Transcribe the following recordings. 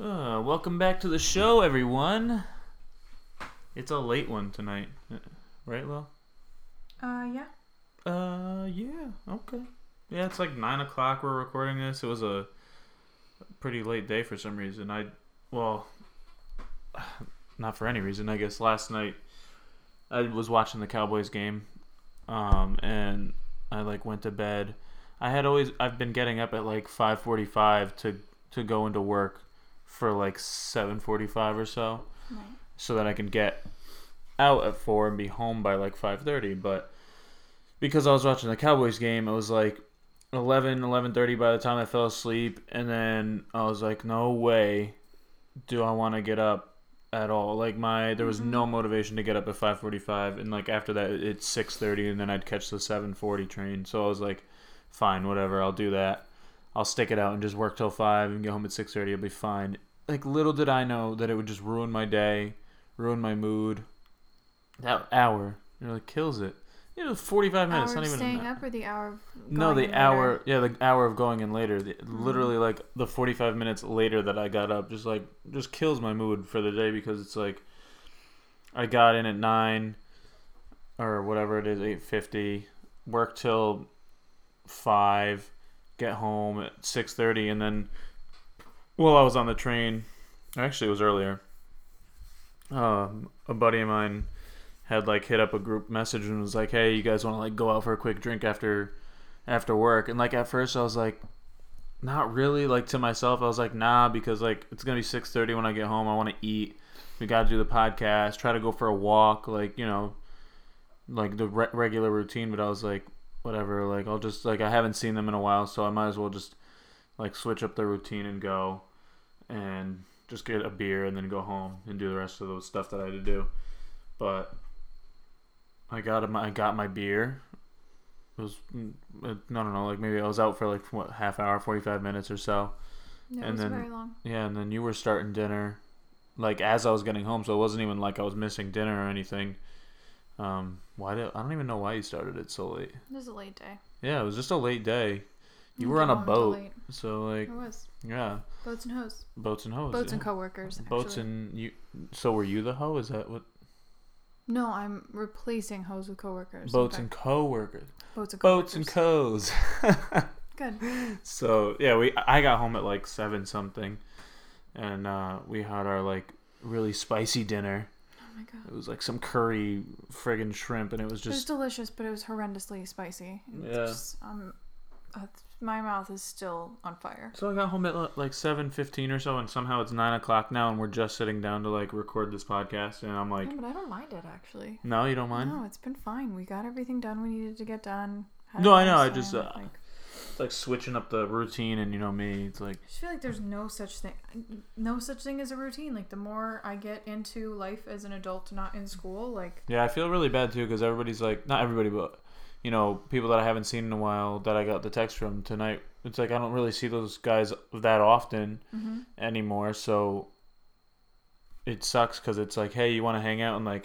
Welcome back to the show, everyone. It's a late one tonight, right, Lil? Yeah. Yeah. Okay. Yeah, it's like 9 o'clock. We're recording this. It was a pretty late day for some reason. Well, not for any reason, I guess. Last night, I was watching the Cowboys game, and I went to bed. I've been getting up at 5:45 to go into work for 7:45 or so, right, so that I can get out at 4 and be home by 5:30. But because I was watching the Cowboys game, it was 11:30 by the time I fell asleep, and then I was no way do I want to get up at all. There was no motivation to get up at 5:45, and after that it's 6:30, and then I'd catch the 7:40 train. So I was fine, whatever, I'll do that. I'll stick it out and just work till 5 and get home at 6:30. I'll be fine. Little did I know that it would just ruin my day, ruin my mood. That hour, kills it. It was 45 minutes. Not even staying up, or the hour of going No, the in hour. Later? Yeah, the hour of going in later. Literally, the 45 minutes later that I got up just kills my mood for the day, because it's I got in at 9 or whatever it is, 8:50, work till 5, get home at 6:30, and then while I was on the train, actually it was earlier, a buddy of mine had hit up a group message and was like, hey, you guys want to go out for a quick drink after work? And at first I was not really, to myself I was nah, because it's gonna be 6:30 when I get home. I want to eat, we gotta do the podcast, try to go for a walk, the regular routine. But I was whatever, I'll just, I haven't seen them in a while, so I might as well just, switch up the routine and go and just get a beer and then go home and do the rest of the stuff that I had to do. But I got my beer. It was, maybe I was out for, half hour, 45 minutes or so. That and was then, very long. Yeah, and then you were starting dinner, as I was getting home, so it wasn't even I was missing dinner or anything. I don't even know why you started it so late. It was a late day. Yeah, it was just a late day. You were on a boat, so it was. Yeah. Boats and hoes. Boats and hoes. Boats and coworkers. Actually. Boats and you. So were you the hoe? Is that what? No, I'm replacing hoes with coworkers. Boats and coworkers. Boats and coworkers. Boats and coes. Good. So yeah, I got home at 7 something, and we had our really spicy dinner. God. It was some curry friggin' shrimp, and it was delicious, but it was horrendously spicy. Yeah. Just, my mouth is still on fire. So I got home at 7:15 or so, and somehow it's 9 o'clock now, and we're just sitting down to record this podcast, and I'm No, but I don't mind it, actually. No, you don't mind? No, it's been fine. We got everything done we needed to get done. No, I know. I just... it's switching up the routine, and me, it's I just feel there's no such thing as a routine. The more I get into life as an adult, not in school, yeah, I feel really bad too, because everybody's not everybody, but people that I haven't seen in a while that I got the text from tonight. It's I don't really see those guys that often anymore, so it sucks, because it's hey, you want to hang out, and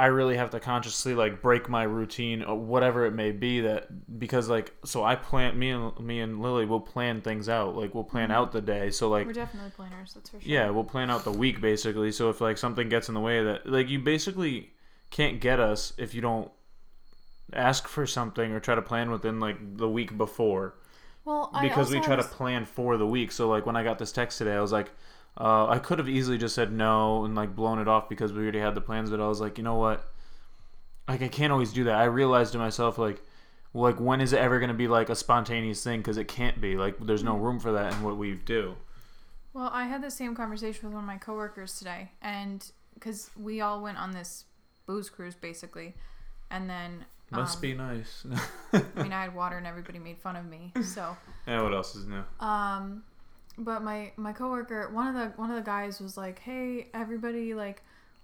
I really have to consciously break my routine or whatever it may be, that because so I plan, me and Lily will plan things out, we'll plan out the day, so we're definitely planners, that's for sure. Yeah, we'll plan out the week basically, so if something gets in the way that you basically can't get us if you don't ask for something or try to plan within the week before. Well, because we try to plan for the week, so when I got this text today, I was I could have easily just said no and blown it off because we already had the plans, but I was you know what? I can't always do that. I realized to myself when is it ever going to be a spontaneous thing? Because it can't be. There's no room for that in what we do. Well, I had the same conversation with one of my coworkers today, and because we all went on this booze cruise basically, and then must be nice. I mean, I had water and everybody made fun of me. So yeah, what else is new? But my coworker, one of the guys was hey, everybody,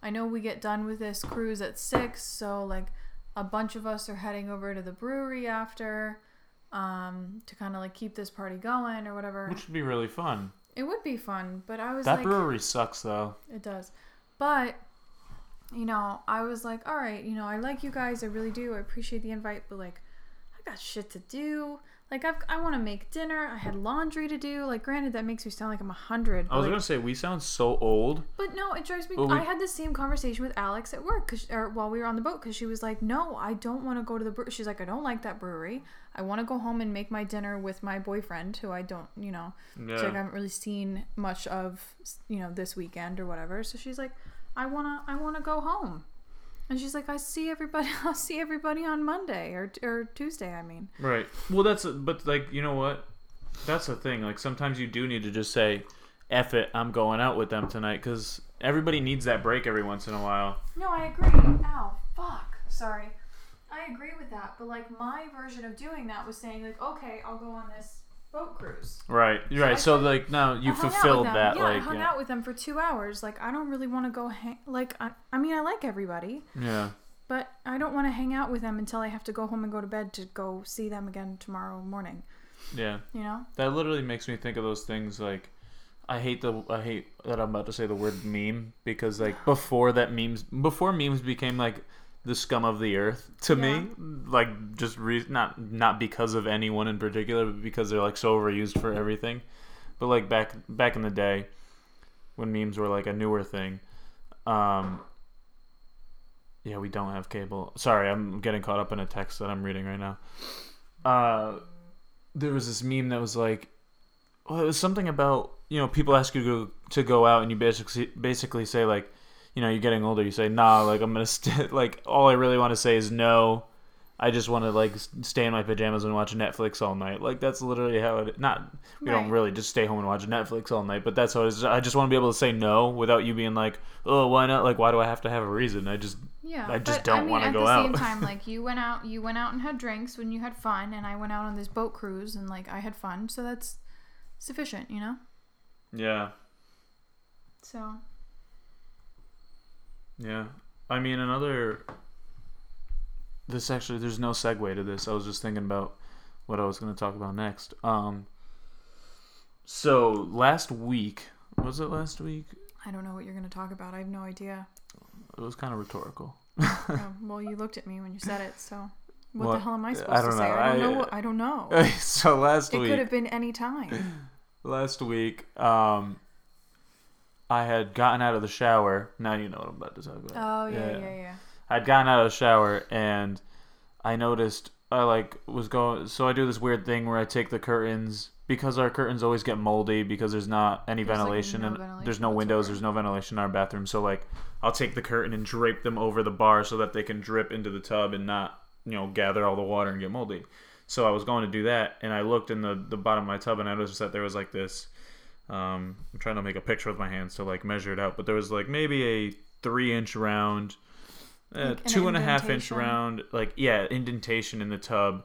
I know we get done with this cruise at 6, so a bunch of us are heading over to the brewery after, to kind of keep this party going or whatever. Which would be really fun. It would be fun, but I was that brewery sucks though. It does, but I was all right, I like you guys, I really do, I appreciate the invite, but I got shit to do. Like, I want to make dinner. I had laundry to do. Like, granted, that makes me sound like I'm 100. I was going to say, we sound so old. But no, it drives me... I had the same conversation with Alex at work while we were on the boat, because she was like, no, I don't want to go to the brewery. She's like, I don't like that brewery. I want to go home and make my dinner with my boyfriend, who I don't, you know... Yeah. So, like, I haven't really seen much of, you know, this weekend or whatever. So she's like, I want to go home. And she's like, I'll see everybody on Monday or Tuesday, I mean. Right. Well, but like, you know what? That's the thing. Like, sometimes you do need to just say, F it, I'm going out with them tonight, because everybody needs that break every once in a while. No, I agree. Ow, fuck. Sorry. I agree with that. But, like, my version of doing that was saying, like, okay, I'll go on this boat cruise. Right. Right. So, like, now you fulfilled that. Yeah, like, I hung out with them for 2 hours. Like, I don't really want to go hang... Like, I mean, I like everybody. Yeah. But I don't want to hang out with them until I have to go home and go to bed to go see them again tomorrow morning. Yeah. You know? That literally makes me think of those things, like... I hate that I'm about to say the word meme, because, like, before memes became, like... the scum of the earth to me, like, just not because of anyone in particular, but because they're, like, so overused for everything. But, like, back in the day when memes were, like, a newer thing, yeah, we don't have cable. Sorry, I'm getting caught up in a text that I'm reading right now. There was this meme that was like, well, it was something about, you know, people ask you to go out, and you basically say, like, you know, you're getting older, you say, nah, like, I'm going to, like, all I really want to say is no. I just want to, like, stay in my pajamas and watch Netflix all night. Like, that's literally how it, don't really just stay home and watch Netflix all night, but that's how it is. I just want to be able to say no without you being like, oh, why not? Like, why do I have to have a reason? I just don't want to go out. At the same time, like, you went out and had drinks when you had fun, and I went out on this boat cruise, and, like, I had fun, so that's sufficient, you know? Yeah. So... Yeah. I mean, this actually, there's no segue to this. I was just thinking about what I was going to talk about next. So, was it last week? I don't know what you're going to talk about. I have no idea. It was kind of rhetorical. Well, you looked at me when you said it, so what the hell am I supposed to say? I don't know. So, last week. It could have been any time. Last week, I had gotten out of the shower. Now you know what I'm about to talk about. Oh, yeah. I'd gotten out of the shower, and I noticed I do this weird thing where I take the curtains, because our curtains always get moldy because there's not any ventilation, like, and there's no windows, there's no ventilation in our bathroom. So, like, I'll take the curtain and drape them over the bar so that they can drip into the tub and not, you know, gather all the water and get moldy. So I was going to do that, and I looked in the bottom of my tub, and I noticed that there was, like, this... I'm trying to make a picture with my hands to, like, measure it out, but there was, like, maybe a 3-inch round, like 2.5-inch round, like, yeah, indentation in the tub.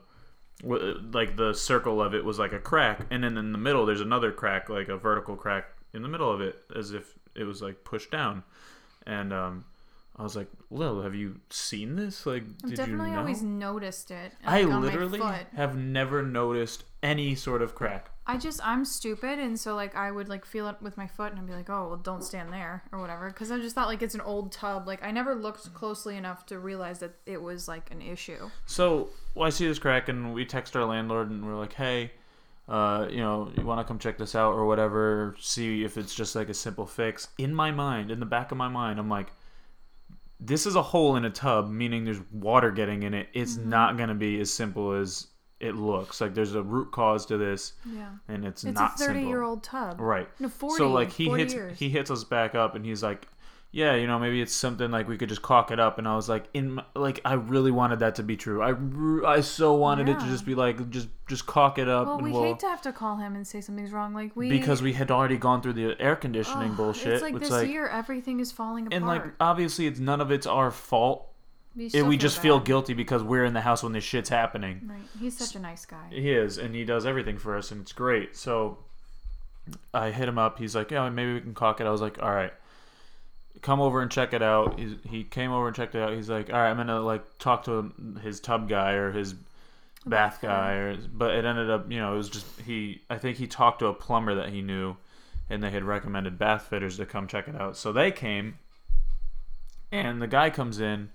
Like, the circle of it was like a crack, and then in the middle there's another crack, like a vertical crack in the middle of it, as if it was, like, pushed down. And I was like, Lil, have you seen this? Like, did you know? I've definitely always noticed it. I literally have never noticed any sort of crack. I'm stupid, and so, like, I would, like, feel it with my foot, and I'd be like, oh, well, don't stand there, or whatever, because I just thought, like, it's an old tub. Like, I never looked closely enough to realize that it was, like, an issue. So, well, I see this crack, and we text our landlord, and we're like, hey, you know, you want to come check this out, or whatever, see if it's just, like, a simple fix. In my mind, in the back of my mind, I'm like, this is a hole in a tub, meaning there's water getting in it. It's not going to be as simple as... it looks like there's a root cause to this, and it's not simple. It's a 30-year-old tub, right? No, 40. So, like, he hits us back up, and he's like, "Yeah, you know, maybe it's something like we could just caulk it up." And I was like, I really wanted that to be true. I so wanted it to just be like, just caulk it up. Well, we hate to have to call him and say something's wrong, like because we had already gone through the air conditioning bullshit. It's like this year, everything is falling apart, and, like, obviously, it's none of it's our fault. We just feel guilty because we're in the house when this shit's happening. Right. He's such a nice guy. He is, and he does everything for us, and it's great. So I hit him up. He's like, yeah, maybe we can caulk it. I was like, all right, come over and check it out. He came over and checked it out. He's like, all right, I'm going to, like, talk to his tub guy or his bath guy. But it ended up, you know, it was just I think he talked to a plumber that he knew, and they had recommended bath fitters to come check it out. So they came, and the guy comes in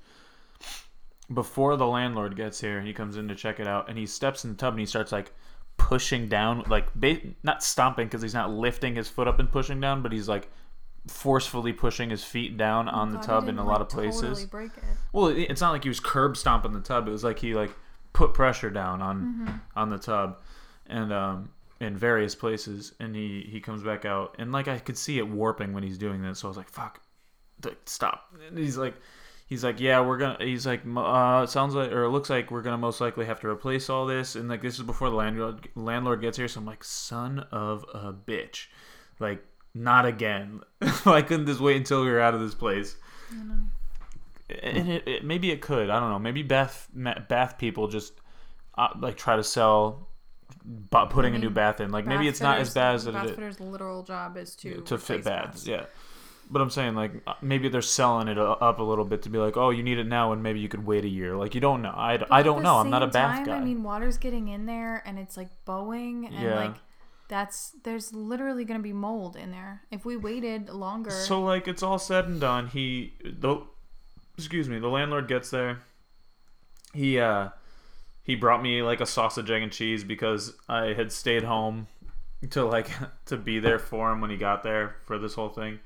before the landlord gets here, and he comes in to check it out, and he steps in the tub, and he starts, like, pushing down, like not stomping because he's not lifting his foot up and pushing down, but he's like forcefully pushing his feet down on the tub in a lot of places. Totally break it. Well, it's not like he was curb stomping the tub. It was like he like put pressure down on the tub, and in various places. And he comes back out, and like I could see it warping when he's doing this. So I was like, "Fuck, stop!" And he's like, "Yeah, we're gonna." He's like, "Sounds like, or it looks like we're gonna most likely have to replace all this." And like this is before the landlord gets here. So I'm like, "Son of a bitch!" Like, not again. I couldn't just wait until we were out of this place. I know. And it maybe it could. I don't know. Maybe bath people just like try to sell putting a new bath in. Like maybe it's not as bad as it is. Bath fitter's literal job is to fit baths. Yeah, but I'm saying like maybe they're selling it up a little bit to be like, oh, you need it now, and maybe you could wait a year. Like you don't know. I don't know. I'm not a bath guy. I mean, water's getting in there, and it's like bowing, and like. There's literally going to be mold in there if we waited longer. So like it's all said and done. The landlord gets there. He brought me like a sausage, egg, and cheese because I had stayed home to be there for him when he got there for this whole thing,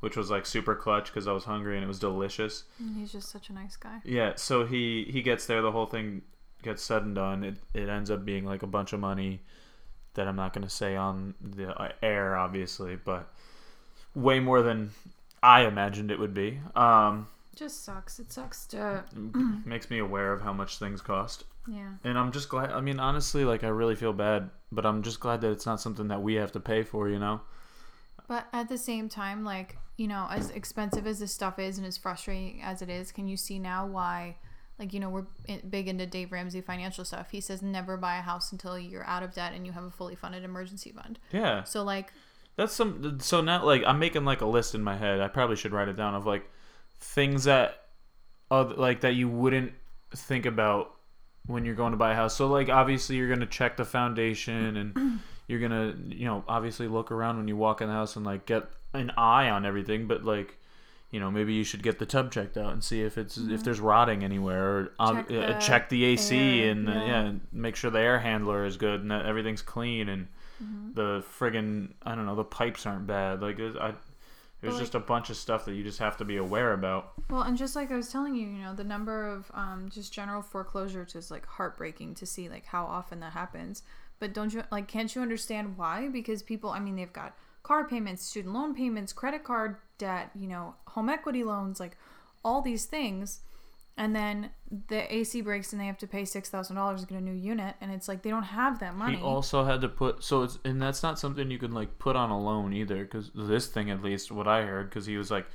which was like super clutch because I was hungry and it was delicious. He's just such a nice guy. Yeah. So he gets there. The whole thing gets said and done. It ends up being like a bunch of money that I'm not going to say on the air, obviously, but way more than I imagined it would be. Just sucks. It sucks to... makes me aware of how much things cost. Yeah. And I'm just glad... I mean, honestly, like, I really feel bad, but I'm just glad that it's not something that we have to pay for, you know? But at the same time, like, you know, as expensive as this stuff is and as frustrating as it is, can you see now why... Like, you know, we're big into Dave Ramsey financial stuff. He says never buy a house until you're out of debt and you have a fully funded emergency fund. Yeah. So, like... So, not like... I'm making, like, a list in my head. I probably should write it down of, like, things that... like, that you wouldn't think about when you're going to buy a house. So, like, obviously, you're going to check the foundation and you're going to, you know, obviously look around when you walk in the house and, like, get an eye on everything. But, like... You know, maybe you should get the tub checked out and see if it's if there's rotting anywhere, or check the AC air, and make sure the air handler is good and that everything's clean and the friggin' I don't know, the pipes aren't bad. Like there's just a bunch of stuff that you just have to be aware about. Well, and just like I was telling you, you know, the number of just general foreclosures is like heartbreaking to see like how often that happens. But can't you understand why? Because people, I mean, they've got car payments, student loan payments, credit card debt, you know, home equity loans, like all these things. And then the AC breaks and they have to pay $6,000 to get a new unit. And it's like they don't have that money. He also had to and that's not something you can like put on a loan either. Because this thing, at least what I heard, because he was like,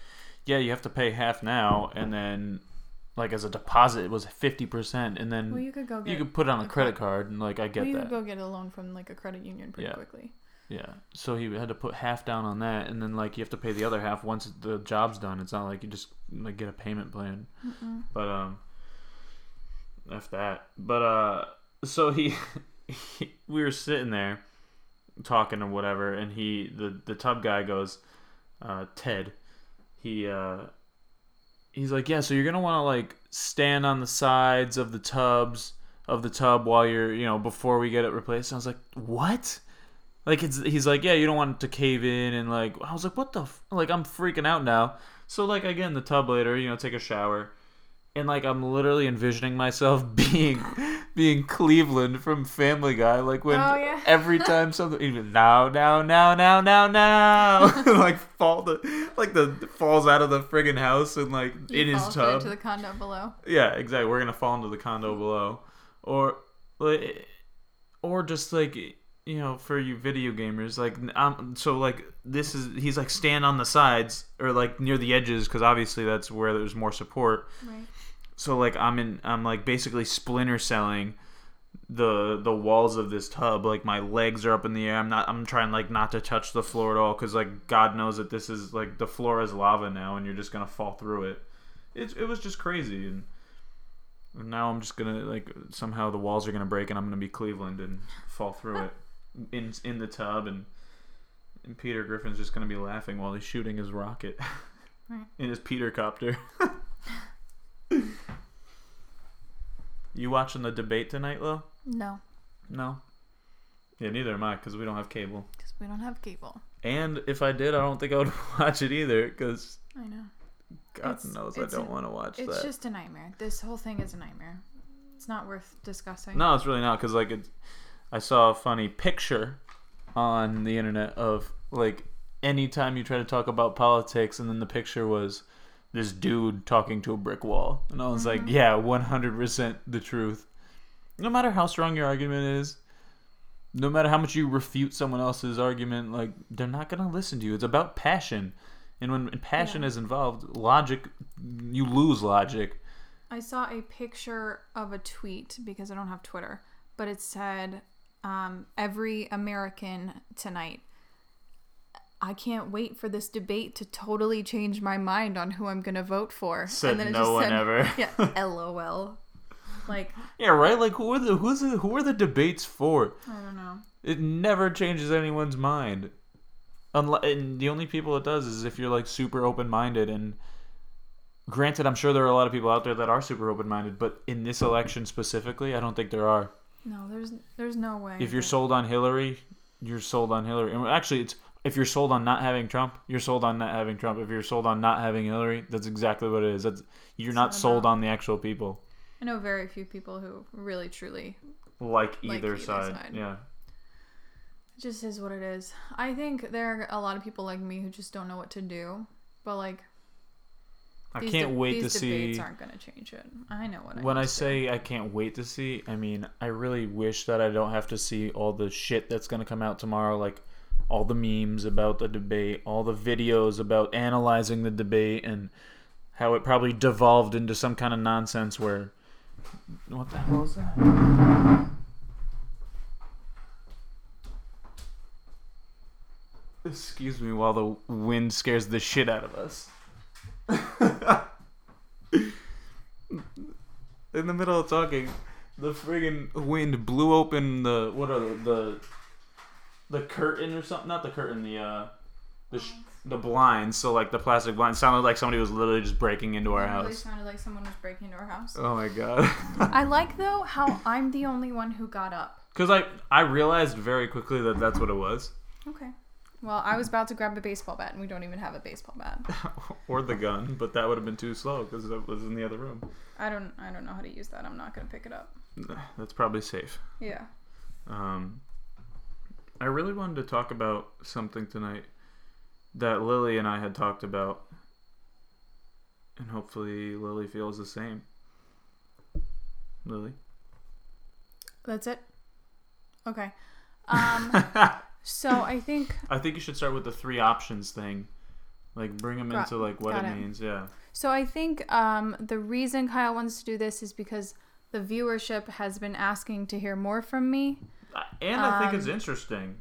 yeah, you have to pay half now. And then like as a deposit, it was 50%. And then you could put it on a credit card. And like I get that. You could go get a loan from like a credit union pretty quickly. Yeah, so he had to put half down on that, and then, like, you have to pay the other half once the job's done. It's not like you just, like, get a payment plan. Mm-mm. But, F that. But, so we were sitting there talking or whatever, and the tub guy goes, Ted, he's like, yeah, so you're going to want to, like, stand on the sides of the tub while you're, you know, before we get it replaced. And I was like, what? Like he's like, yeah, you don't want it to cave in, and like I was like, what the like I'm freaking out now. So like I get in the tub later, you know, take a shower, and like I'm literally envisioning myself being Cleveland from Family Guy, like when every time something even now like falls out of the friggin' house and like in his tub. Fall into the condo below. Yeah, exactly. We're gonna fall into the condo below, or just like. You know, for you video gamers, like, he's like, stand on the sides or like near the edges, because obviously that's where there's more support. Right. So like I'm like basically splinter celling the walls of this tub. Like my legs are up in the air. I'm trying like not to touch the floor at all, because like God knows that this is like the floor is lava now, and you're just gonna fall through it. It was just crazy, and now I'm just gonna like somehow the walls are gonna break, and I'm gonna be Cleveland and fall through it. In the tub, and Peter Griffin's just going to be laughing while he's shooting his rocket in his Petercopter. You watching the debate tonight, Lo? No. Yeah, neither am I, because we don't have cable. Because we don't have cable. And if I did, I don't think I would watch it either, because... I know. God knows I don't want to watch that. It's just a nightmare. This whole thing is a nightmare. It's not worth discussing. No, it's really not, because, like, I saw a funny picture on the internet of, like, anytime you try to talk about politics, and then the picture was this dude talking to a brick wall. And I was like, yeah, 100% the truth. No matter how strong your argument is, no matter how much you refute someone else's argument, like, they're not going to listen to you. It's about passion. And when passion is involved, logic, you lose logic. I saw a picture of a tweet, because I don't have Twitter, but it said, every American tonight, I can't wait for this debate to totally change my mind on who I'm going to vote for. Said no one ever. Yeah, LOL. Like, yeah, right? Like, who are the debates for? I don't know. It never changes anyone's mind. And the only people it does is if you're, like, super open-minded. And granted, I'm sure there are a lot of people out there that are super open-minded, but in this election specifically, I don't think there are. No, there's no way. If you're sold on Hillary, you're sold on Hillary. And actually, it's if you're sold on not having Trump, you're sold on not having Trump. If you're sold on not having Hillary, that's exactly what it is. You're not sold on the actual people. I know very few people who really, truly like either side. Yeah. It just is what it is. I think there are a lot of people like me who just don't know what to do. But, like, I can't wait to see. These debates aren't going to change it. I know what I mean. When I say I can't wait to see, I mean, I really wish that I don't have to see all the shit that's going to come out tomorrow. Like, all the memes about the debate, all the videos about analyzing the debate, and how it probably devolved into some kind of nonsense where. What the hell is that? Excuse me while the wind scares the shit out of us. In the middle of talking, the friggin' wind blew open the curtain or something. Not the curtain, the blinds. So, like, the plastic blinds sounded like somebody was literally just breaking into our house. It really sounded like someone was breaking into our house. Oh my god. I like, though, how I'm the only one who got up. Because I realized very quickly that that's what it was. Okay. Well, I was about to grab a baseball bat, and we don't even have a baseball bat. Or the gun, but that would have been too slow because it was in the other room. I don't know how to use that. I'm not going to pick it up. That's probably safe. Yeah. I really wanted to talk about something tonight that Lily and I had talked about, and hopefully Lily feels the same. Lily? That's it? Okay. So I think you should start with the three options thing. Like, bring them into, like, what it means. Yeah. So I think the reason Kyle wants to do this is because the viewership has been asking to hear more from me. And I think it's interesting.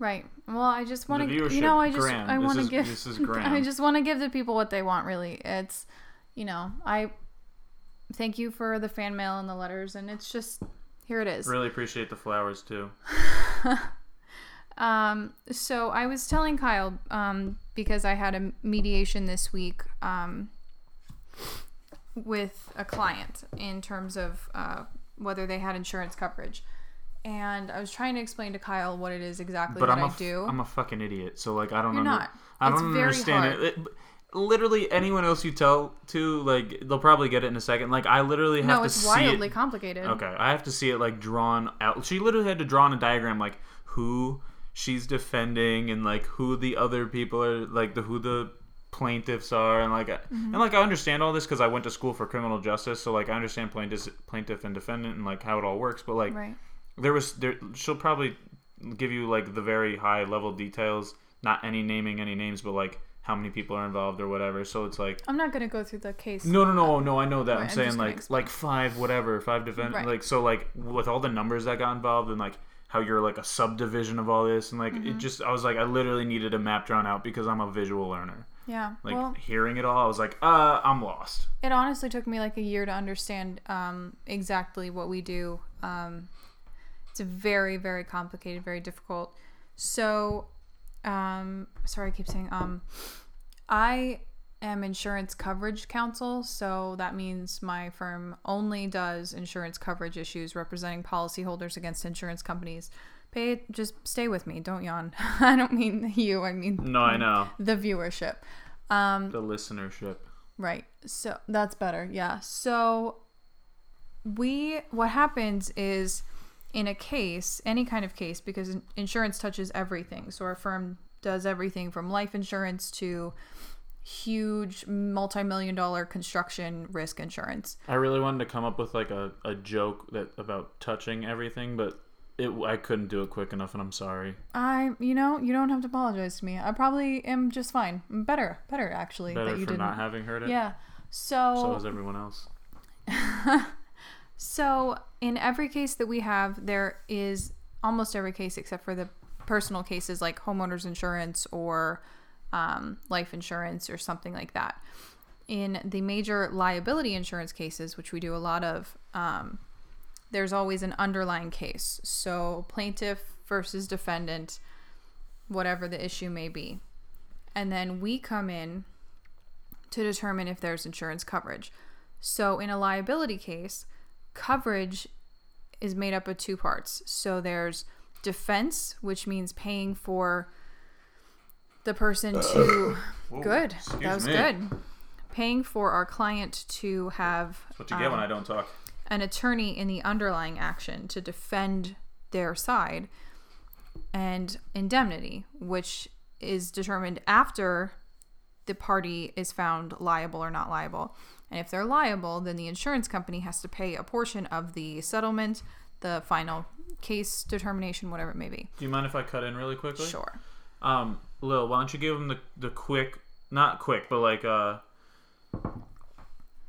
Right. Well, I just want to, you know, I just want to give the people what they want, really. It's, you know, I thank you for the fan mail and the letters, and it's just, here it is. Really appreciate the flowers too. So I was telling Kyle, because I had a mediation this week, with a client in terms of, whether they had insurance coverage. And I was trying to explain to Kyle what it is exactly that I do. I'm a fucking idiot, so, like, I don't understand it. Literally, anyone else you tell to, like, they'll probably get it in a second. Like, I literally have to see it. No, it's wildly complicated. Okay, I have to see it, like, drawn out. She literally had to draw on a diagram, like, who she's defending and, like, who the other people are, like, who the plaintiffs are. And, like, I understand all this because I went to school for criminal justice, so, like, I understand plaintiff and defendant and, like, how it all works. But, like... Right. She'll probably give you, like, the very high level details, not naming any names, but, like, how many people are involved or whatever. So it's like, I'm not gonna go through the case. No, I know that. I'm saying, like five defendants, right. Like, so, like, with all the numbers that got involved and, like, how you're, like, a subdivision of all this and, like, it just, I was like, I literally needed a map drawn out because I'm a visual learner. Yeah. Like, well, hearing it all, I was like, I'm lost. It honestly took me, like, a year to understand exactly what we do. It's very, very complicated, very difficult. So, sorry, I keep saying, I am insurance coverage counsel. So that means my firm only does insurance coverage issues representing policyholders against insurance companies, Just stay with me. Don't yawn. I don't mean you. I mean no. I know the viewership, the listenership. Right. So that's better. Yeah. So what happens is, in a case, any kind of case, because insurance touches everything. So our firm does everything from life insurance to huge multi-million-dollar construction risk insurance. I really wanted to come up with like a joke that about touching everything, but I couldn't do it quick enough, and I'm sorry. You don't have to apologize to me. I probably am just fine. I'm better actually. Better that you for didn't. Not having heard it? Yeah. So is everyone else. So in every case that we have, there is almost every case except for the personal cases like homeowners insurance or life insurance or something like that. In the major liability insurance cases, which we do a lot of, there's always an underlying case. So plaintiff versus defendant, whatever the issue may be. And then we come in to determine if there's insurance coverage. So in a liability case, coverage is made up of two parts. So there's defense, which means paying for the person to... Good. Whoa, that was good. Paying for our client to have... That's what you get when I don't talk. An attorney in the underlying action to defend their side, and indemnity, which is determined after the party is found liable or not liable. And if they're liable, then the insurance company has to pay a portion of the settlement, the final case determination, whatever it may be. Do you mind if I cut in really quickly? Sure. Lil, why don't you give them the quick, not quick, but like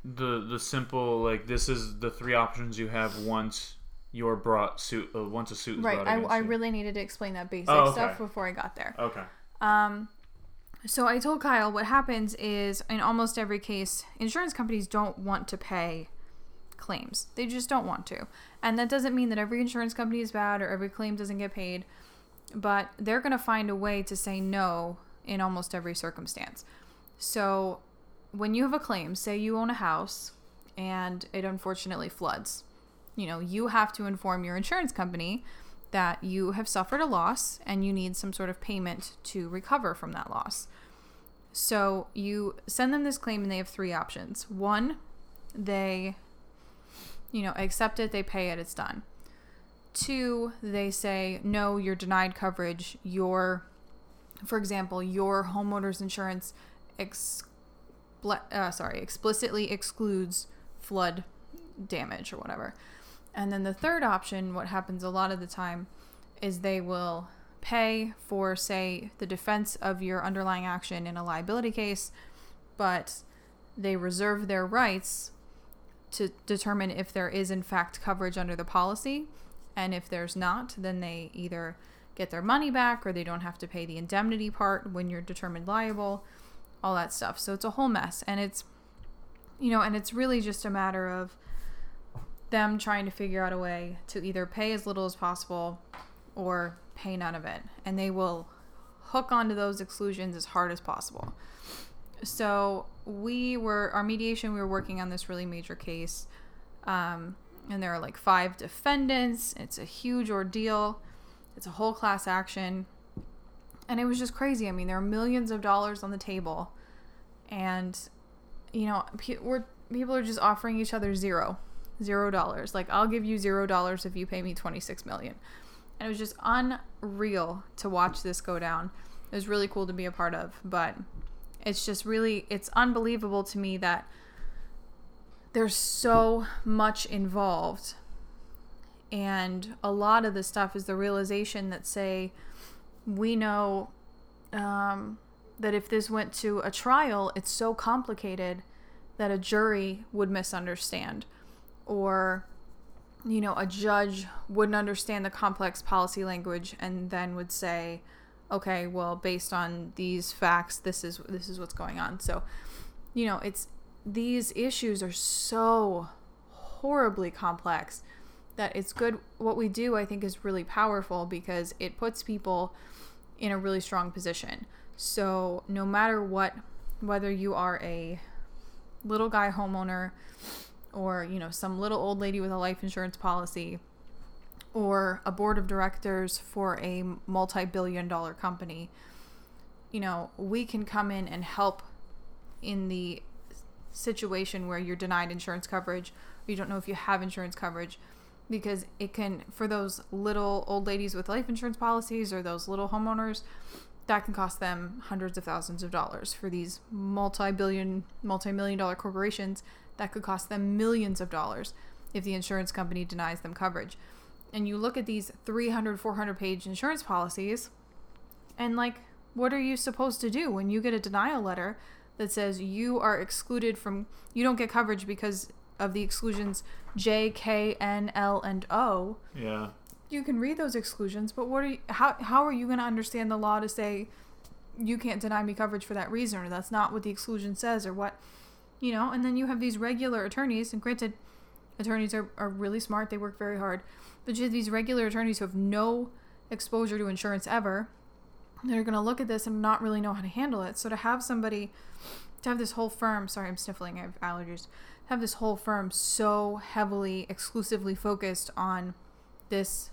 the simple, like, this is the three options you have once you're brought suit, once a suit is brought against you. Right, I really needed to explain that basic stuff before I got there. Okay. So I told Kyle what happens is in almost every case, insurance companies don't want to pay claims. They just don't want to. And that doesn't mean that every insurance company is bad or every claim doesn't get paid, but they're going to find a way to say no in almost every circumstance. So when you have a claim, say you own a house and it unfortunately floods, you have to inform your insurance company that you have suffered a loss and you need some sort of payment to recover from that loss. So you send them this claim and they have three options. One, they, accept it, they pay it, it's done. Two, they say, no, you're denied coverage. For example, your homeowner's insurance explicitly excludes flood damage or whatever. And then the third option, what happens a lot of the time, is they will pay for, say, the defense of your underlying action in a liability case, but they reserve their rights to determine if there is in fact coverage under the policy. And if there's not, then they either get their money back or they don't have to pay the indemnity part when you're determined liable, all that stuff. So it's a whole mess, and it's and it's really just a matter of them trying to figure out a way to either pay as little as possible or pay none of it, and they will hook onto those exclusions as hard as possible. So our mediation, we were working on this really major case, and there are like 5 defendants. It's a huge ordeal. It's a whole class action, and it was just crazy. I mean, there are millions of dollars on the table, and people are just offering each other $0. Like, I'll give you $0 if you pay me $26 million. And it was just unreal to watch this go down. It was really cool to be a part of, but it's just really, it's unbelievable to me that there's so much involved. And a lot of the stuff is the realization that, say, we know that if this went to a trial, it's so complicated that a jury would misunderstand, or a judge wouldn't understand the complex policy language and then would say, okay, well, based on these facts, this is what's going on. So it's, these issues are so horribly complex that it's good. What we do, I think, is really powerful because it puts people in a really strong position. So no matter what, whether you are a little guy homeowner or, some little old lady with a life insurance policy, or a board of directors for a multi-billion-dollar company, you know, we can come in and help in the situation where you're denied insurance coverage, or you don't know if you have insurance coverage, because it can, for those little old ladies with life insurance policies or those little homeowners, that can cost them hundreds of thousands of dollars. For these multi-billion, multi-million-dollar corporations, that could cost them millions of dollars if the insurance company denies them coverage. And you look at these 300, 400-page insurance policies, and like, what are you supposed to do when you get a denial letter that says you are excluded from, you don't get coverage because of the exclusions J, K, N, L, and O? Yeah. You can read those exclusions, but what are you, how are you going to understand the law to say you can't deny me coverage for that reason, or that's not what the exclusion says, or what, you know? And then you have these regular attorneys, and granted, attorneys are really smart, they work very hard, but you have these regular attorneys who have no exposure to insurance ever, that are going to look at this and not really know how to handle it. So to have somebody, to have this whole firm, sorry, I'm sniffling, I have allergies, have this whole firm so heavily, exclusively focused on this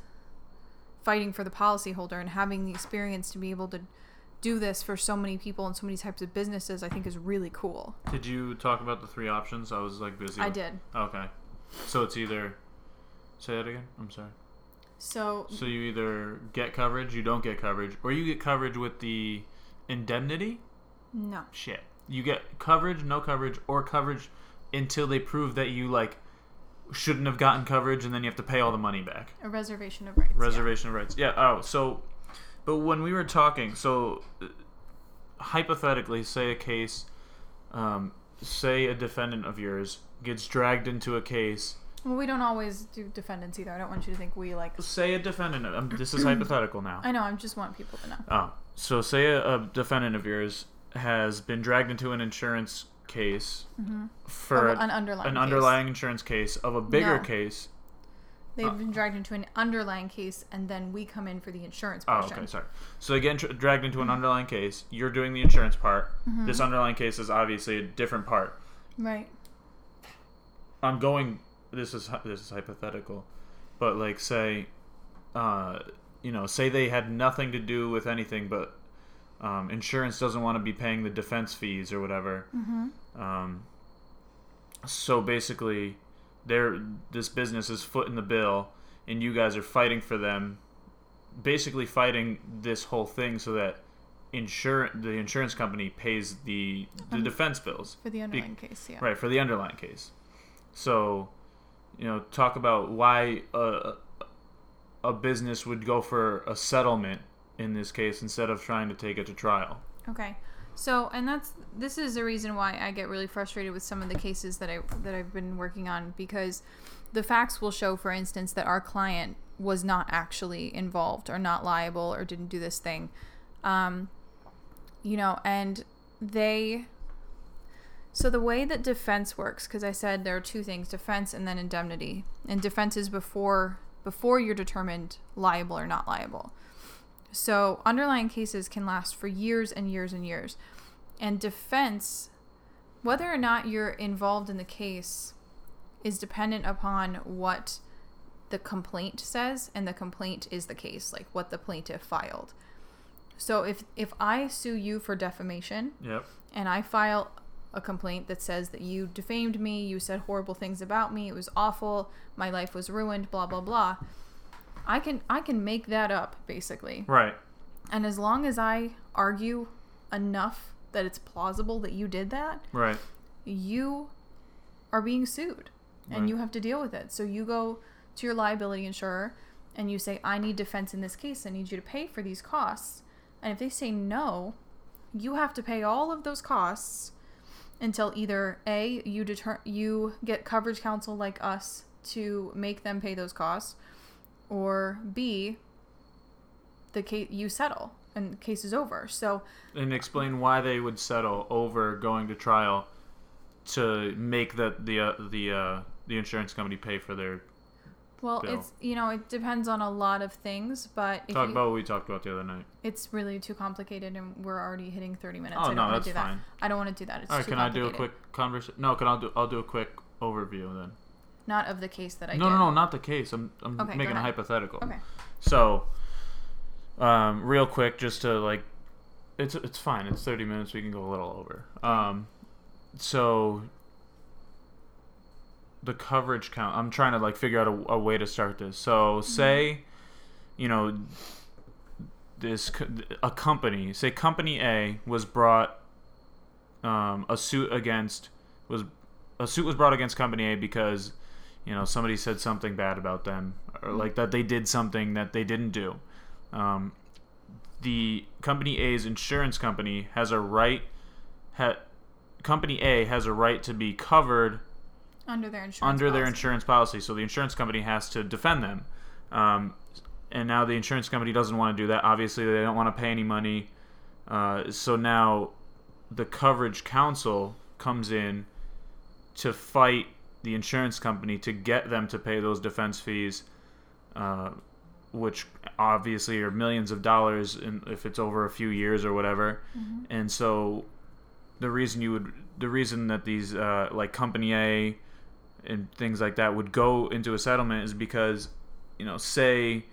fighting for the policyholder and having the experience to be able to do this for so many people and so many types of businesses, I think is really cool. Did you talk about the three options? I was like busy. I did. Okay. So it's either, say that again? I'm sorry. So you either get coverage, you don't get coverage, or you get coverage with the indemnity? No. Shit. You get coverage, no coverage, or coverage until they prove that you like shouldn't have gotten coverage, and then you have to pay all the money back. A reservation of rights. Reservation of rights. Yeah. Oh, so, but when we were talking, so hypothetically, say a case, say a defendant of yours gets dragged into a case. Well, we don't always do defendants either. I don't want you to think we like. Say a defendant. This is hypothetical now. I know. I just want people to know. Oh, so say a defendant of yours has been dragged into an insurance case for an underlying insurance case of a bigger case. They've been dragged into an underlying case, and then we come in for the insurance portion. Oh, okay, sorry. So again, dragged into an underlying case. You're doing the insurance part. Mm-hmm. This underlying case is obviously a different part. Right. I'm going. This is hypothetical, but like say, say they had nothing to do with anything, but insurance doesn't want to be paying the defense fees or whatever. Mm-hmm. So basically, this business is footing the bill, and you guys are fighting for them, basically fighting this whole thing so that the insurance company pays the defense bills for the underlying case. Yeah, right, for the underlying case. So, you know, talk about why a business would go for a settlement in this case instead of trying to take it to trial. Okay. So, and this is the reason why I get really frustrated with some of the cases that I've been working on, because the facts will show, for instance, that our client was not actually involved or not liable or didn't do this thing. And they, so the way that defense works, because I said there are two things, defense and then indemnity, and defense is before you're determined liable or not liable. So underlying cases can last for years and years and years. And defense, whether or not you're involved in the case, is dependent upon what the complaint says, and the complaint is the case, like what the plaintiff filed. So if I sue you for defamation, yep, and I file a complaint that says that you defamed me, you said horrible things about me, it was awful, my life was ruined, blah, blah, blah, I can make that up, basically. Right. And as long as I argue enough that it's plausible that you did that, right, you are being sued, and right, you have to deal with it. So you go to your liability insurer and you say, I need defense in this case. I need you to pay for these costs. And if they say no, you have to pay all of those costs until either A, you get coverage counsel like us to make them pay those costs, or B, the case, you settle and the case is over. So, and explain why they would settle over going to trial to make the insurance company pay for their bill. It's it depends on a lot of things, but talk about what we talked about the other night. It's really too complicated, and we're already hitting 30 minutes. Oh, no, that's fine. I don't want to do that. It's all right. Can I do a quick conversation? No, I'll do a quick overview then. Not of the case that I did. No, not the case. I'm okay, making a hypothetical. Okay. So, real quick, just to, like, it's fine. It's 30 minutes. We can go a little over. So, the coverage count. I'm trying to, like, figure out a way to start this. So, say, you know, company A was brought, a suit was brought against company A because, you know, somebody said something bad about them, or like that they did something that they didn't do. The company A's insurance company has a right. Company A has a right to be covered under their insurance policy. So the insurance company has to defend them. And now the insurance company doesn't want to do that. Obviously, they don't want to pay any money. So now the coverage counsel comes in to fight the insurance company to get them to pay those defense fees, which obviously are millions of dollars if it's over a few years or whatever. Mm-hmm. And so the reason that these like Company A and things like that would go into a settlement is because, you know, say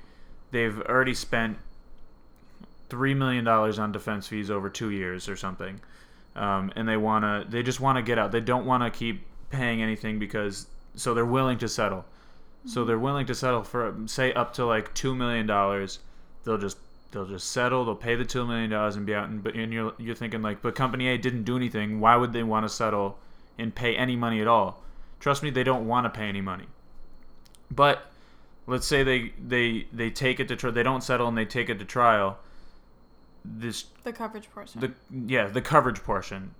they've already spent $3 million on defense fees over 2 years or something. And they just want to get out. They don't want to keep paying anything so they're willing to settle. So they're willing to settle for, say, up to like $2 million. They'll just settle. They'll pay the $2 million and be out. And you're thinking like, but Company A didn't do anything. Why would they want to settle and pay any money at all? Trust me, they don't want to pay any money. But let's say they take it to trial. They don't settle and they take it to trial. The coverage portion. The coverage portion.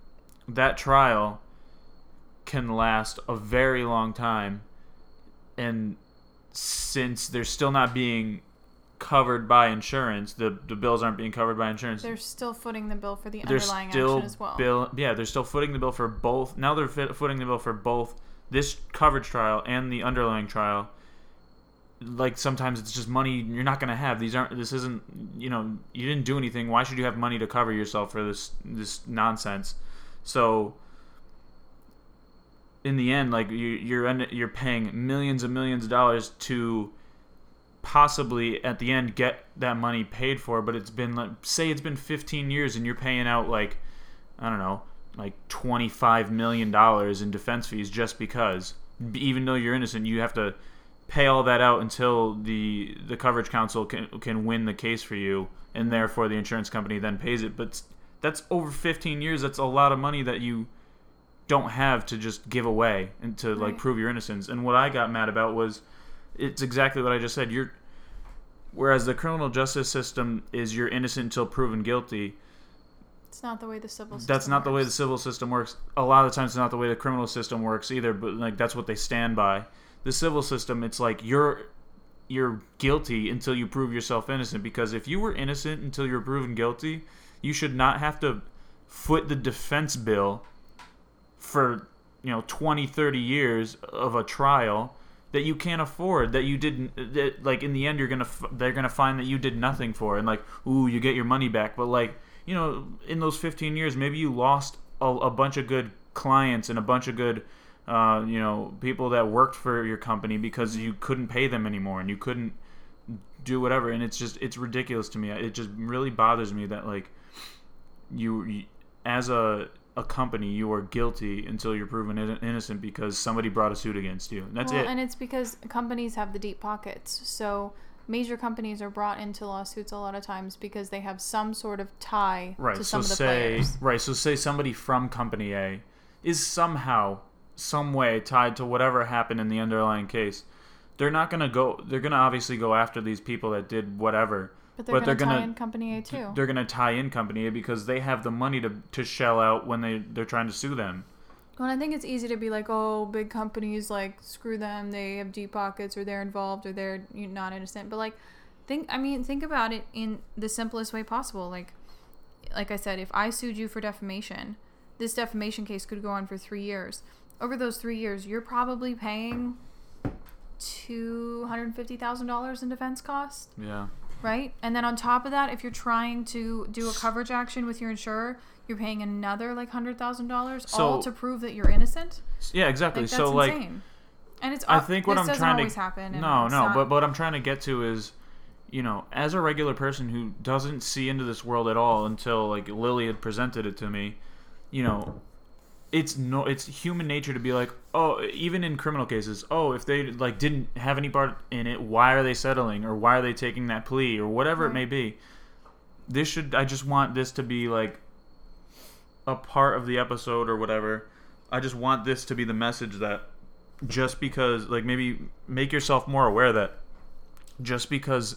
That trial can last a very long time, and since they're still not being covered by insurance, the bills aren't being covered by insurance. They're still footing the bill for the underlying action as well. They're still footing the bill for both. Now they're footing the bill for both this coverage trial and the underlying trial. Like, sometimes it's just money you're not going to have. This isn't, you know, you didn't do anything. Why should you have money to cover yourself for this nonsense? So in the end, like, you're paying millions and millions of dollars to possibly at the end get that money paid for, but it's been, like, say it's been 15 years and you're paying out, like, I don't know, like $25 million in defense fees just because, even though you're innocent, you have to pay all that out until the coverage counsel can win the case for you, and therefore the insurance company then pays it. But that's over 15 years. That's a lot of money that you don't have to just give away and to, like, prove your innocence. And what I got mad about was, it's exactly what I just said. Whereas the criminal justice system is you're innocent until proven guilty. It's not the way the civil system That's not works. The way the civil system works. A lot of the times it's not the way the criminal system works either, but, like, that's what they stand by. The civil system, it's like you're guilty until you prove yourself innocent, because if you were innocent until you're proven guilty, you should not have to foot the defense bill for, you know, 20, 30 years of a trial that you can't afford, that you didn't, that, like, in the end they're going to find that you did nothing for, and, like, ooh, you get your money back, but, like, you know, in those 15 years maybe you lost a bunch of good clients and a bunch of good you know, people that worked for your company because you couldn't pay them anymore and you couldn't do whatever. And it's ridiculous to me. It just really bothers me that, like, you as a company, you are guilty until you're proven innocent because somebody brought a suit against you. And that's it. And it's because companies have the deep pockets. So major companies are brought into lawsuits a lot of times because they have some sort of tie to some of the players. Right. So say somebody from Company A is somehow, some way tied to whatever happened in the underlying case. They're going to obviously go after these people that did whatever. But they're going to tie in Company A too. They're going to tie in Company A because they have the money to shell out when they're trying to sue them. Well, I think it's easy to be like, oh, big companies, like, screw them. They have deep pockets, or they're involved, or they're not innocent. But, like, think about it in the simplest way possible. Like I said, if I sued you for defamation, this defamation case could go on for 3 years. Over those 3 years, you're probably paying $250,000 in defense costs. Yeah. Right? And then on top of that, if you're trying to do a coverage action with your insurer, you're paying another, like, $100,000, all to prove that you're innocent. Yeah, exactly. Like, that's insane. And it's, I think what I'm trying to, happen. No, but what I'm trying to get to is, you know, as a regular person who doesn't see into this world at all until like Lily had presented it to me, you know, it's human nature to be like, oh, even in criminal cases, oh, if they like didn't have any part in it, why are they settling, or why are they taking that plea, or whatever it may be. I just want this to be like a part of the episode or whatever. I just want this to be the message that just because, like, maybe make yourself more aware that just because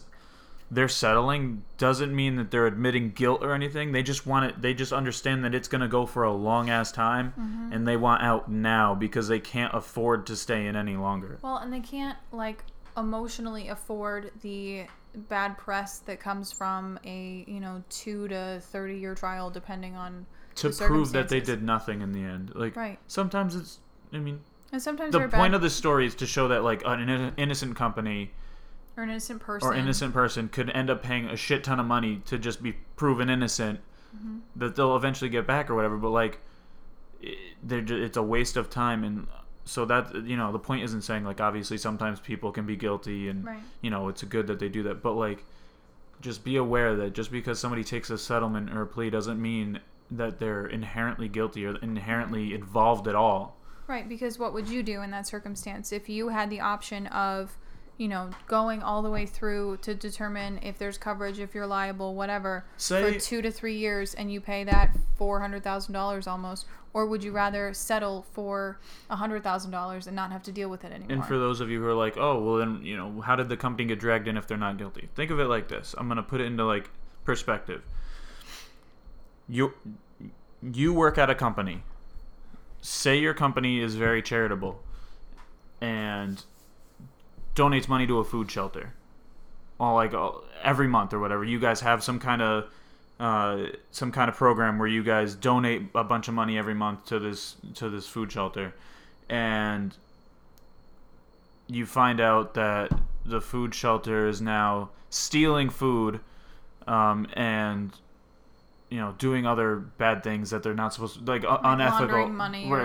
they're settling doesn't mean that they're admitting guilt or anything. They just want it. They just understand that it's going to go for a long ass time, and they want out now because they can't afford to stay in any longer. Well, and they can't like emotionally afford the bad press that comes from a 2 to 30 year trial, depending on to the prove that they did nothing in the end. Like sometimes it's, I mean, and sometimes the point of the story is to show that like an innocent company. Or an innocent person. Could end up paying a shit ton of money to just be proven innocent, that they'll eventually get back or whatever. But, like, it's a waste of time. And so that, you know, the point isn't saying, like, obviously sometimes people can be guilty and, you know, it's good that they do that. But, like, just be aware that just because somebody takes a settlement or a plea doesn't mean that they're inherently guilty or inherently involved at all. Right, because what would you do in that circumstance if you had the option of, you know, going all the way through to determine if there's coverage, if you're liable, whatever, for 2 to 3 years, and you pay that $400,000 almost? Or would you rather settle for $100,000 and not have to deal with it anymore? And for those of you who are like, oh, well then, you know, how did the company get dragged in if they're not guilty? Think of it like this. I'm going to put it into, like, perspective. You work at a company. Say your company is very charitable and donates money to a food shelter every month or whatever. You guys have some kind of program where you guys donate a bunch of money every month to this food shelter, and you find out that the food shelter is now stealing food and, you know, doing other bad things that they're not supposed to, like unethical,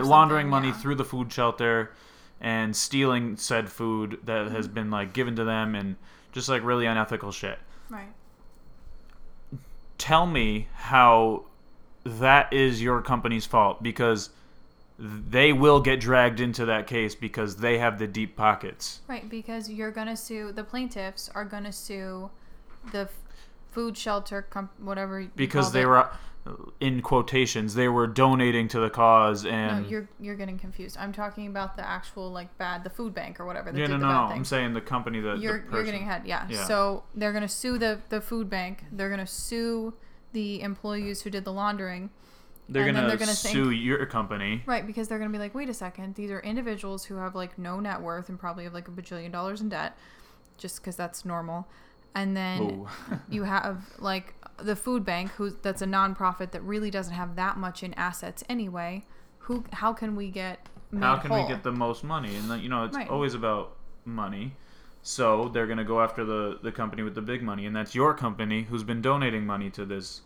laundering money, through the food shelter, and stealing said food that has been, like, given to them, and just, like, really unethical shit. Right. Tell me how that is your company's fault, because they will get dragged into that case because they have the deep pockets. Right, because you're going to sue, the plaintiffs are going to sue the food shelter, whatever you call it. Because they were, in quotations, they were donating to the cause, and no, you're getting confused. I'm talking about the actual, like, the food bank or whatever. That bad thing. I'm saying the company that you're getting ahead. Yeah. So they're gonna sue the food bank. They're gonna sue the employees who did the laundering. They're gonna sue your company, right? Because they're gonna be like, wait a second, these are individuals who have, like, no net worth and probably have, like, $1 bajillion in debt, just because that's normal. And then you have, like, the food bank, that's a nonprofit that really doesn't have that much in assets anyway. How can we get the most money? And then, you know, it's always about money. So they're going to go after the company with the big money, and that's your company who's been donating money to this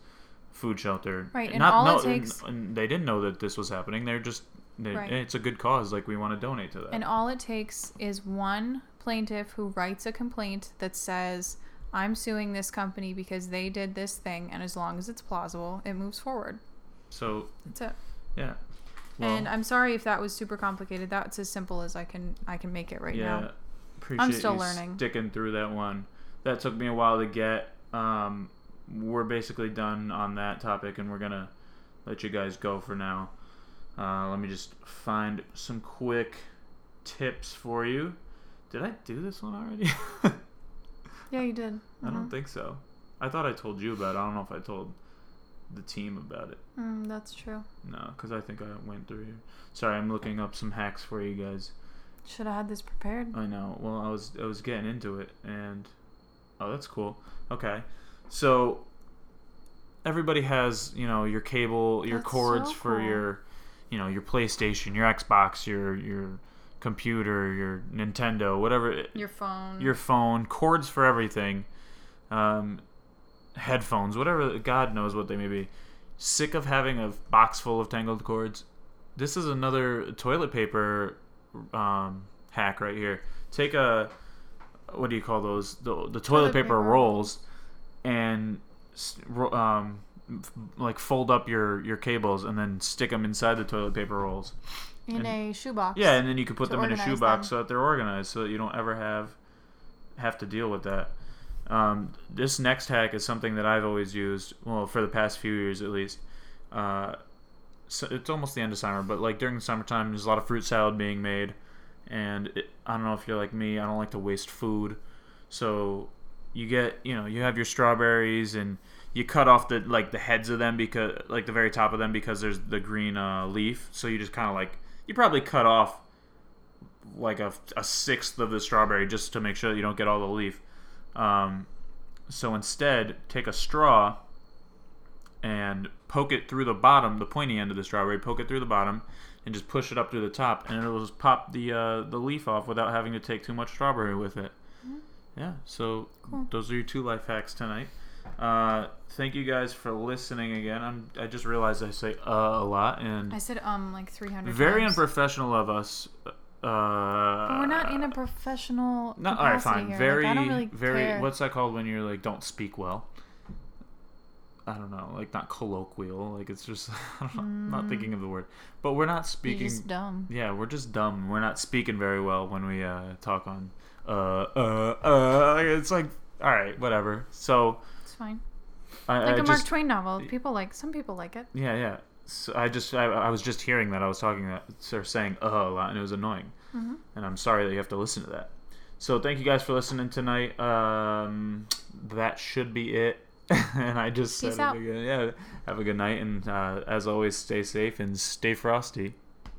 food shelter. Right, and they didn't know that this was happening. They're just, it's a good cause. Like, we want to donate to that. And all it takes is one plaintiff who writes a complaint that says, I'm suing this company because they did this thing, and as long as it's plausible, it moves forward. So that's it. Yeah. Well, and I'm sorry if that was super complicated. That's as simple as I can make it now. Yeah. Appreciate I'm still you learning. Sticking through that one. That took me a while to get. We're basically done on that topic, and we're gonna let you guys go for now. Let me just find some quick tips for you. Did I do this one already? Yeah, you did. I don't think so. I thought I told you about it. I don't know if I told the team about it. That's true. No, because I think I went through here. Sorry, I'm looking up some hacks for you guys. Should I have this prepared? I know. Well, I was getting into it, and that's cool. Okay, so everybody has, you know, your cable, your cords for your, you know, your PlayStation, your Xbox, your computer, your Nintendo, whatever, your phone, cords for everything, headphones, whatever, God knows what they may be. Sick of having a box full of tangled cords. This is another toilet paper hack right here. Take a, what do you call those? The toilet paper rolls, and like fold up your cables and then stick them inside the toilet paper rolls. In a shoebox. Yeah, and then you can put them in a shoebox so that they're organized, so that you don't ever have to deal with that. This next hack is something that I've always used, well, for the past few years at least. So it's almost the end of summer, but like during the summertime, there's a lot of fruit salad being made, and I don't know if you're like me, I don't like to waste food. So you get, you have your strawberries and you cut off the heads of them, because like the very top of them, because there's the green leaf. So you just kind of you probably cut off like a sixth of the strawberry just to make sure that you don't get all the leaf. So instead, take a straw and poke it through the bottom, the pointy end of the strawberry, poke it through the bottom, and just push it up through the top, and it'll just pop the leaf off without having to take too much strawberry with it. Mm-hmm. Yeah, so cool. Those are your two life hacks tonight. Thank you guys for listening again. I just realized I say a lot, and I said like 300 very times. Unprofessional of us. But we're not in a professional all right, fine. Here. Very, like, I don't really very. Care. What's that called when you're like don't speak well? I don't know, like not colloquial. Like it's just I don't know, I'm not thinking of the word. But we're not speaking. You're just dumb. Yeah, we're just dumb. We're not speaking very well when we talk on. It's like all right, whatever. So it's fine. Like a Mark Twain novel. Some people like it. Yeah, yeah. So I was just hearing that I was talking that or saying a lot, and it was annoying. Mm-hmm. And I'm sorry that you have to listen to that. So thank you guys for listening tonight. That should be it. And I just said it again. Yeah, have a good night, and as always, stay safe and stay frosty.